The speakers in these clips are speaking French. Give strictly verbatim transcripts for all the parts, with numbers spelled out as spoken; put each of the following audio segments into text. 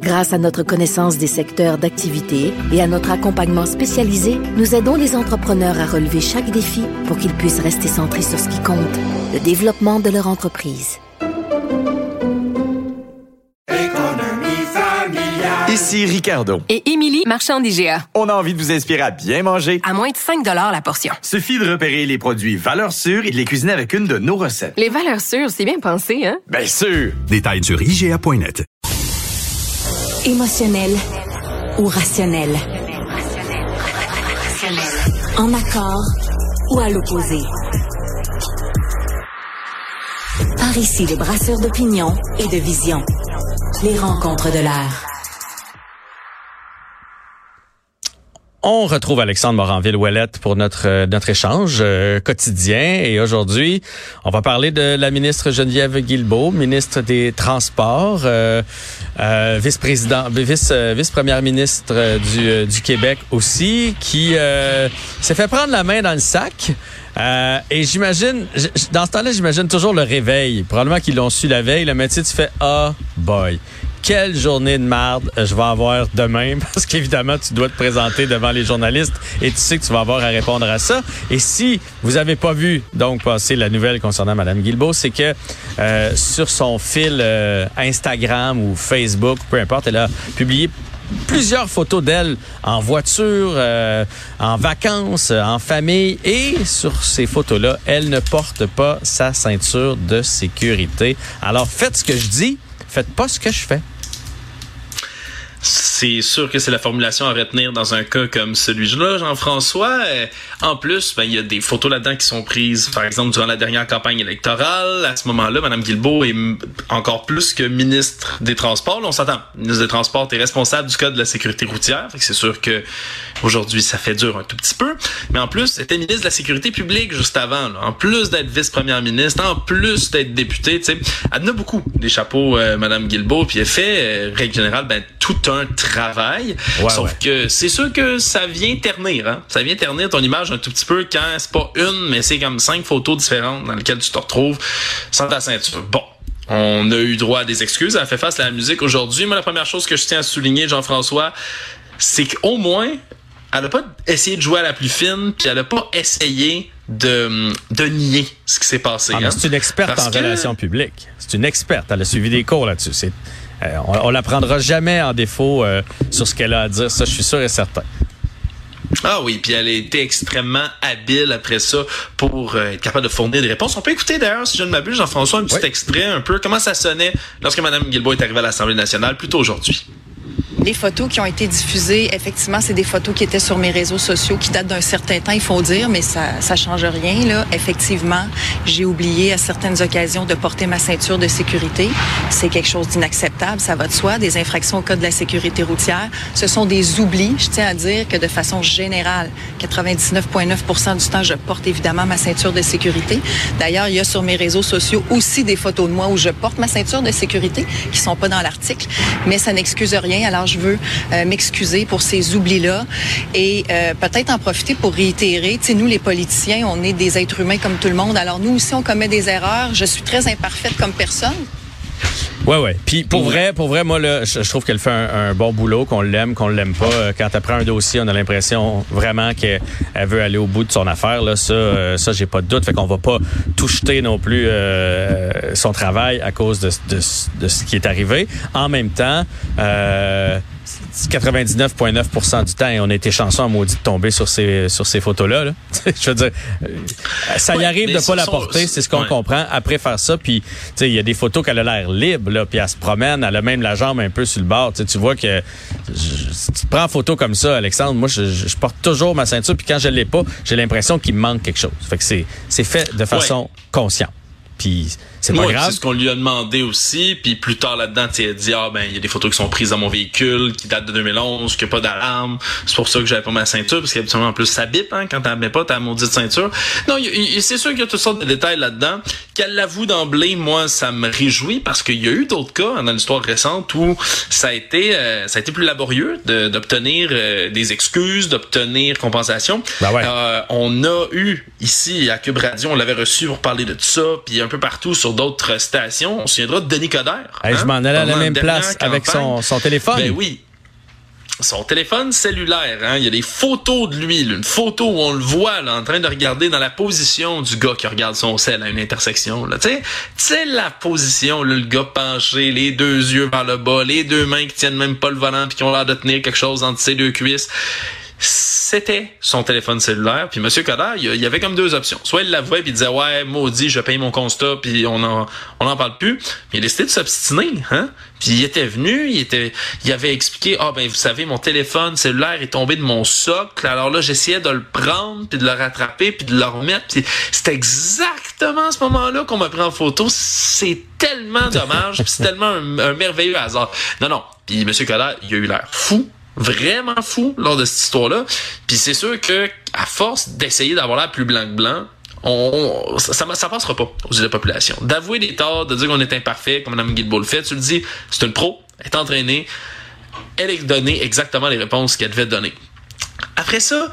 Grâce à notre connaissance des secteurs d'activité et à notre accompagnement spécialisé, nous aidons les entrepreneurs à relever chaque défi pour qu'ils puissent rester centrés sur ce qui compte, le développement de leur entreprise. Ici Ricardo. Et Émilie, marchand d'I G A. On a envie de vous inspirer à bien manger. À moins de cinq dollars la portion. Suffit de repérer les produits valeurs sûres et de les cuisiner avec une de nos recettes. Les valeurs sûres, c'est bien pensé, hein? Bien sûr! Détails sur I G A point net. Émotionnel ou rationnel? En accord ou à l'opposé? Par ici, les brasseurs d'opinion et de vision. Les rencontres de l'air. On retrouve Alexandre Moranville-Ouellet pour notre notre échange euh, quotidien. Et aujourd'hui, on va parler de la ministre Geneviève Guilbault, ministre des Transports, euh, euh, vice-président, vice, vice-première ministre du, du Québec aussi, qui euh, s'est fait prendre la main dans le sac. Euh, et j'imagine, dans ce temps-là, j'imagine toujours le réveil. Probablement qu'ils l'ont su la veille. Le métier, tu fais « Ah, boy ». Quelle journée de marde je vais avoir demain? Parce qu'évidemment, tu dois te présenter devant les journalistes et tu sais que tu vas avoir à répondre à ça. Et si vous n'avez pas vu donc passer la nouvelle concernant Mme Guilbault, c'est que euh, sur son fil euh, Instagram ou Facebook, peu importe, elle a publié plusieurs photos d'elle en voiture, euh, en vacances, en famille. Et sur ces photos-là, elle ne porte pas sa ceinture de sécurité. Alors faites ce que je dis. Faites pas ce que je fais. C'est sûr que c'est la formulation à retenir dans un cas comme celui-là, Jean-François. En plus, ben, il y a des photos là-dedans qui sont prises, par exemple, durant la dernière campagne électorale. À ce moment-là, Mme Guilbault est encore plus que ministre des Transports. Là, on s'entend. Ministre des Transports est responsable du code de la sécurité routière. Fait que c'est sûr que aujourd'hui, ça fait dur un tout petit peu. Mais en plus, elle était ministre de la Sécurité publique juste avant. Là. En plus d'être vice-première ministre, en plus d'être députée, tu sais, elle en a beaucoup des chapeaux, euh, Mme Guilbault. Puis elle fait, euh, règle générale, ben, tout un travail, ouais, sauf ouais. que c'est sûr que ça vient ternir, hein? Ça vient ternir ton image un tout petit peu quand c'est pas une, mais c'est comme cinq photos différentes dans lesquelles tu te retrouves sans ta ceinture. Bon, on a eu droit à des excuses, elle fait face à la musique aujourd'hui. Moi, la première chose que je tiens à souligner, Jean-François, c'est qu'au moins, elle a pas essayé de jouer à la plus fine, puis elle a pas essayé de, de nier ce qui s'est passé. Ah, hein? C'est une experte Parce en que... relations publiques. C'est une experte. Elle a suivi des cours là-dessus. C'est Euh, on, on la prendra jamais en défaut euh, sur ce qu'elle a à dire, ça je suis sûr et certain. Ah oui, puis elle a été extrêmement habile après ça pour euh, être capable de fournir des réponses. On peut écouter d'ailleurs, si je ne m'abuse, Jean-François, un petit oui. extrait un peu, comment ça sonnait lorsque Mme Guilbault est arrivée à l'Assemblée nationale plus tôt aujourd'hui. Les photos qui ont été diffusées, effectivement, c'est des photos qui étaient sur mes réseaux sociaux, qui datent d'un certain temps, il faut dire, mais ça ça change rien, là. Effectivement, j'ai oublié à certaines occasions de porter ma ceinture de sécurité. C'est quelque chose d'inacceptable, ça va de soi. Des infractions au code de la sécurité routière, ce sont des oublis. Je tiens à dire que de façon générale, quatre-vingt-dix-neuf virgule neuf pour cent du temps, je porte évidemment ma ceinture de sécurité. D'ailleurs, il y a sur mes réseaux sociaux aussi des photos de moi où je porte ma ceinture de sécurité, qui sont pas dans l'article, mais ça n'excuse rien. Alors, je veux euh, m'excuser pour ces oublis-là et euh, peut-être en profiter pour réitérer. Tu sais, nous, les politiciens, on est des êtres humains comme tout le monde. Alors, nous aussi, on commet des erreurs. Je suis très imparfaite comme personne. Ouais, ouais. Puis pour vrai, pour vrai, moi là, je, je trouve qu'elle fait un, un bon boulot, qu'on l'aime, qu'on l'aime pas. Quand elle prend un dossier, on a l'impression vraiment qu'elle veut aller au bout de son affaire. Là, ça, euh, ça, j'ai pas de doute. Fait qu'on va pas tout jeter non plus euh, son travail à cause de, de, de ce qui est arrivé. En même temps, euh, quatre-vingt-dix-neuf virgule neuf pour cent du temps, et on a été chanceux en maudit de tomber sur ces sur ces photos-là. Là. Je veux dire, ça y arrive ouais, de pas la porter, c'est ce qu'on ouais. comprend. Après faire ça, puis tu sais, il y a des photos qu'elle a l'air libre, là, puis elle se promène, elle a même la jambe un peu sur le bord. T'sais, tu vois que je, si tu prends photo comme ça, Alexandre, moi, je, je porte toujours ma ceinture, puis quand je l'ai pas, j'ai l'impression qu'il me manque quelque chose. Fait que c'est c'est fait de façon ouais. consciente. Puis C'est pas grave. C'est ce qu'on lui a demandé aussi. Puis plus tard là-dedans, il a dit, ah ben, il y a des photos qui sont prises dans mon véhicule, qui datent de deux mille onze, qui n'ont pas d'alarme. C'est pour ça que j'avais pas ma ceinture, parce qu'habituellement, en plus, ça bip, hein, quand t'en mets pas, t'as maudite ceinture. Non, c'est sûr qu'il y a toutes sortes de détails là-dedans. Qu'elle l'avoue d'emblée, moi, ça me réjouit, parce qu'il y a eu d'autres cas dans l'histoire récente où ça a été, euh, ça a été plus laborieux de, d'obtenir euh, des excuses, d'obtenir compensation. Ben ouais. euh, on a eu ici à Cube Radio, on l'avait reçu pour parler de tout ça, puis un peu partout sur d'autres stations. On se souviendra de Denis Coderre. Hey, hein, je m'en allais à la même place campagne. Avec son, son téléphone. Ben oui. Son téléphone cellulaire, hein, il y a des photos de lui, une photo où on le voit là, en train de regarder dans la position du gars qui regarde son cell à une intersection. Tu sais, la position, là, le gars penché, les deux yeux vers le bas, les deux mains qui tiennent même pas le volant puis qui ont l'air de tenir quelque chose entre ses deux cuisses. C'était son téléphone cellulaire. Puis M. Coderre, il y avait comme deux options. Soit il l'avouait puis il disait, ouais, maudit, je paye mon constat, puis on en, on en parle plus. Mais il a décidé de s'obstiner, hein. Puis il était venu, il était, il avait expliqué, ah ben vous savez, mon téléphone cellulaire est tombé de mon socle. Alors là, j'essayais de le prendre, puis de le rattraper, puis de le remettre. Puis c'est exactement à ce moment-là qu'on m'a pris en photo. C'est tellement dommage, puis c'est tellement un, un merveilleux hasard. Non, non. Puis M. Coderre, il a eu l'air fou. Vraiment fou lors de cette histoire-là. Puis c'est sûr que à force d'essayer d'avoir l'air plus blanc que blanc, on, on ça, ça ça passera pas aux yeux de la population. D'avouer des torts, de dire qu'on est imparfait, comme Mme Guilbault le fait, tu le dis, c'est une pro, elle est entraînée, elle a donné exactement les réponses qu'elle devait donner. Après ça,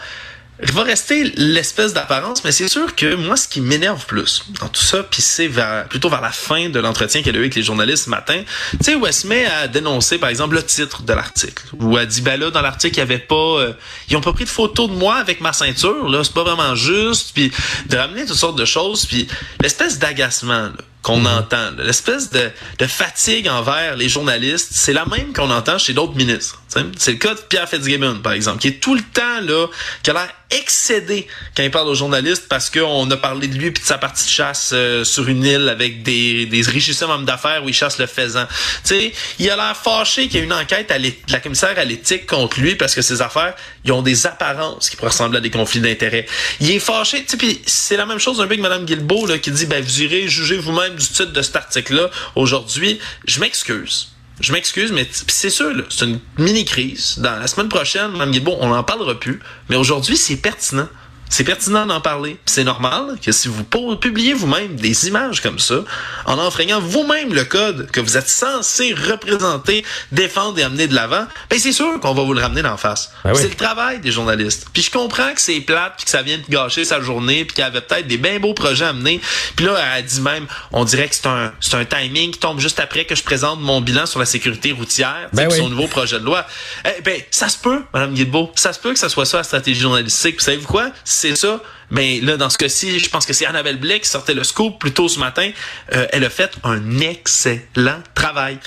il va rester l'espèce d'apparence, mais c'est sûr que moi, ce qui m'énerve plus dans tout ça, puis c'est vers, plutôt vers la fin de l'entretien qu'elle a eu avec les journalistes ce matin, tu sais, où elle se met à dénoncer, par exemple, le titre de l'article, où elle dit, ben là, dans l'article, il y avait pas, euh, ils ont pas pris de photo de moi avec ma ceinture, là, c'est pas vraiment juste, puis de ramener toutes sortes de choses, puis l'espèce d'agacement, là, qu'on entend, l'espèce de, de fatigue envers les journalistes, c'est la même qu'on entend chez d'autres ministres. T'sais. C'est le cas de Pierre Fitzgibbon, par exemple, qui est tout le temps là, qui a l'air excédé quand il parle aux journalistes parce qu'on a parlé de lui puis de sa partie de chasse euh, sur une île avec des, des richissants hommes d'affaires où il chasse le faisan. T'sais, il a l'air fâché qu'il y ait une enquête à de la commissaire à l'éthique contre lui parce que ses affaires, ils ont des apparences qui pourraient ressembler à des conflits d'intérêts. Il est fâché, tu sais, puis c'est la même chose un peu que Mme Guilbault là, qui dit, ben vous irez juger vous-même du titre de cet article-là, aujourd'hui, je m'excuse. Je m'excuse, mais t- c'est sûr, là, c'est une mini-crise. Dans la semaine prochaine, Mme Guilbault, on n'en parlera plus, mais aujourd'hui, c'est pertinent. C'est pertinent d'en parler. Puis c'est normal que si vous publiez vous-même des images comme ça, en enfreignant vous-même le code que vous êtes censé représenter, défendre et amener de l'avant, ben c'est sûr qu'on va vous le ramener d'en face. Ben oui. C'est le travail des journalistes. Puis je comprends que c'est plate, puis que ça vient de gâcher sa journée, puis qu'elle avait peut-être des bien beaux projets à mener. Puis là, elle dit même, on dirait que c'est un, c'est un timing qui tombe juste après que je présente mon bilan sur la sécurité routière, ben oui. Son nouveau projet de loi. Eh, ben ça se peut, Mme Guilbault, ça se peut que ça soit ça la stratégie journalistique. Puis savez-vous quoi? C'est ça, mais là, dans ce cas-ci, je pense que c'est Annabelle Blais qui sortait le scoop plus tôt ce matin. Euh, elle a fait un excellent travail.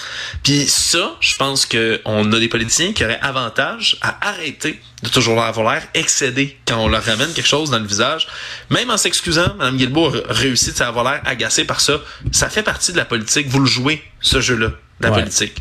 Puis ça, je pense qu'on a des politiciens qui auraient avantage à arrêter de toujours avoir l'air excédé quand on leur ramène quelque chose dans le visage. Même en s'excusant, Mme Guilbault a réussi à avoir l'air agacée par ça. Ça fait partie de la politique. Vous le jouez, ce jeu-là. La ouais. politique.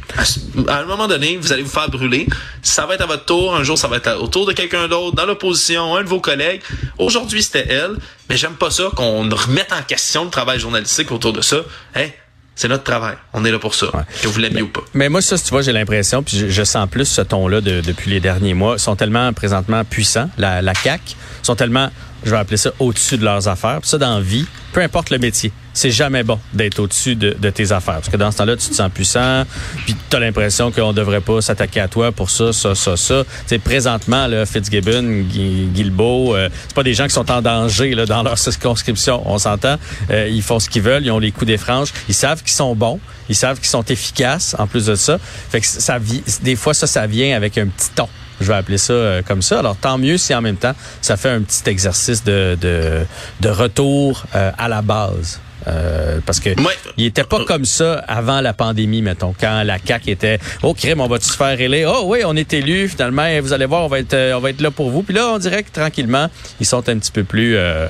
À un moment donné, vous allez vous faire brûler. Ça va être à votre tour. Un jour, ça va être au tour de quelqu'un d'autre, dans l'opposition, un de vos collègues. Aujourd'hui, c'était elle. Mais j'aime pas ça qu'on remette en question le travail journalistique autour de ça. Hey, c'est notre travail. On est là pour ça. Ouais. Que vous l'aimiez mais, ou pas. Mais moi, ça, si tu vois, j'ai l'impression, puis je, je sens plus ce ton-là de, depuis les derniers mois. Ils sont tellement présentement puissants, la, la C A Q. Ils sont tellement, je vais appeler ça, au-dessus de leurs affaires. Puis ça, dans la vie, peu importe le métier. C'est jamais bon d'être au-dessus de, de tes affaires. Parce que dans ce temps-là, tu te sens puissant, puis t'as l'impression qu'on devrait pas s'attaquer à toi pour ça, ça, ça, ça. T'sais, présentement, là, Fitzgibbon, Guilbault, euh, c'est pas des gens qui sont en danger là, dans leur circonscription, on s'entend. Euh, ils font ce qu'ils veulent, ils ont les coups des franges. Ils savent qu'ils sont bons, ils savent qu'ils sont efficaces en plus de ça. Fait que ça vit, des fois, ça, ça vient avec un petit ton. Je vais appeler ça euh, comme ça. Alors, tant mieux si en même temps, ça fait un petit exercice de, de, de retour euh, à la base. Euh, parce que ouais. il était pas comme ça avant la pandémie, mettons, quand la C A Q était « Oh, crime, on va-tu se faire élire? Oh oui, on est élu finalement, vous allez voir, on va être on va être là pour vous. » Puis là, on dirait que tranquillement, ils sont un petit peu plus, euh,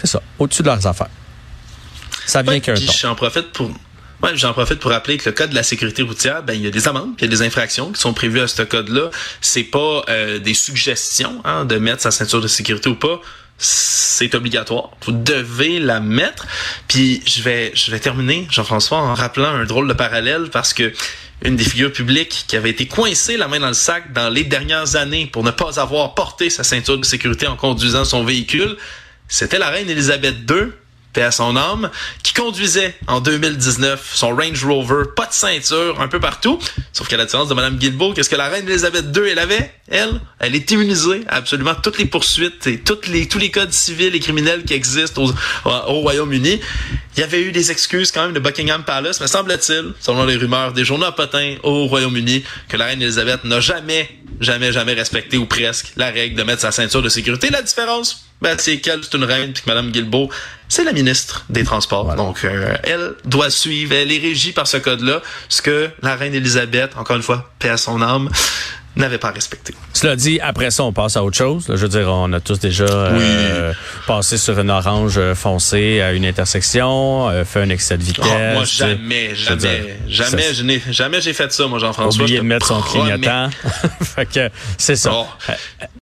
c'est ça, au-dessus de leurs affaires. Ça vient ouais, qu'un temps. J'en profite pour... Ouais, j'en profite pour rappeler que le code de la sécurité routière, ben il y a des amendes, il y a des infractions qui sont prévues à ce code-là. C'est pas euh, des suggestions hein, de mettre sa ceinture de sécurité ou pas. c'est obligatoire. Vous devez la mettre. Puis je vais, je vais terminer, Jean-François, en rappelant un drôle de parallèle, parce que une des figures publiques qui avait été coincée la main dans le sac dans les dernières années pour ne pas avoir porté sa ceinture de sécurité en conduisant son véhicule, c'était la reine Elisabeth deux, paix à son âme, qui conduisait en deux mille dix-neuf son Range Rover, pas de ceinture, un peu partout. Sauf qu'à la différence de Mme Guilbault, qu'est-ce que la reine Elisabeth deux, elle avait? Elle, elle est immunisée à absolument toutes les poursuites et toutes les, tous les codes civils et criminels qui existent au, au Royaume-Uni. Il y avait eu des excuses quand même de Buckingham Palace, mais semble-t-il, selon les rumeurs des journaux à potins au Royaume-Uni, que la reine Elisabeth n'a jamais, jamais, jamais respecté ou presque la règle de mettre sa ceinture de sécurité. La différence, ben, c'est qu'elle, c'est une reine, puis que Mme Guilbault, c'est la ministre des Transports. Voilà. Donc, euh, elle doit suivre, elle est régie par ce code-là, ce que la reine Elisabeth, encore une fois, paix à son âme, n'avait pas respecté. Cela dit, après ça, on passe à autre chose. Je veux dire, on a tous déjà oui. euh, passé sur une orange foncée à une intersection, euh, fait un excès de vitesse. Oh, moi, jamais, jamais, dire, jamais, ça, je n'ai, jamais j'ai fait ça, moi, Jean-François. Oublié de mettre son promets. Clignotant. Fait que, c'est ça. Oh.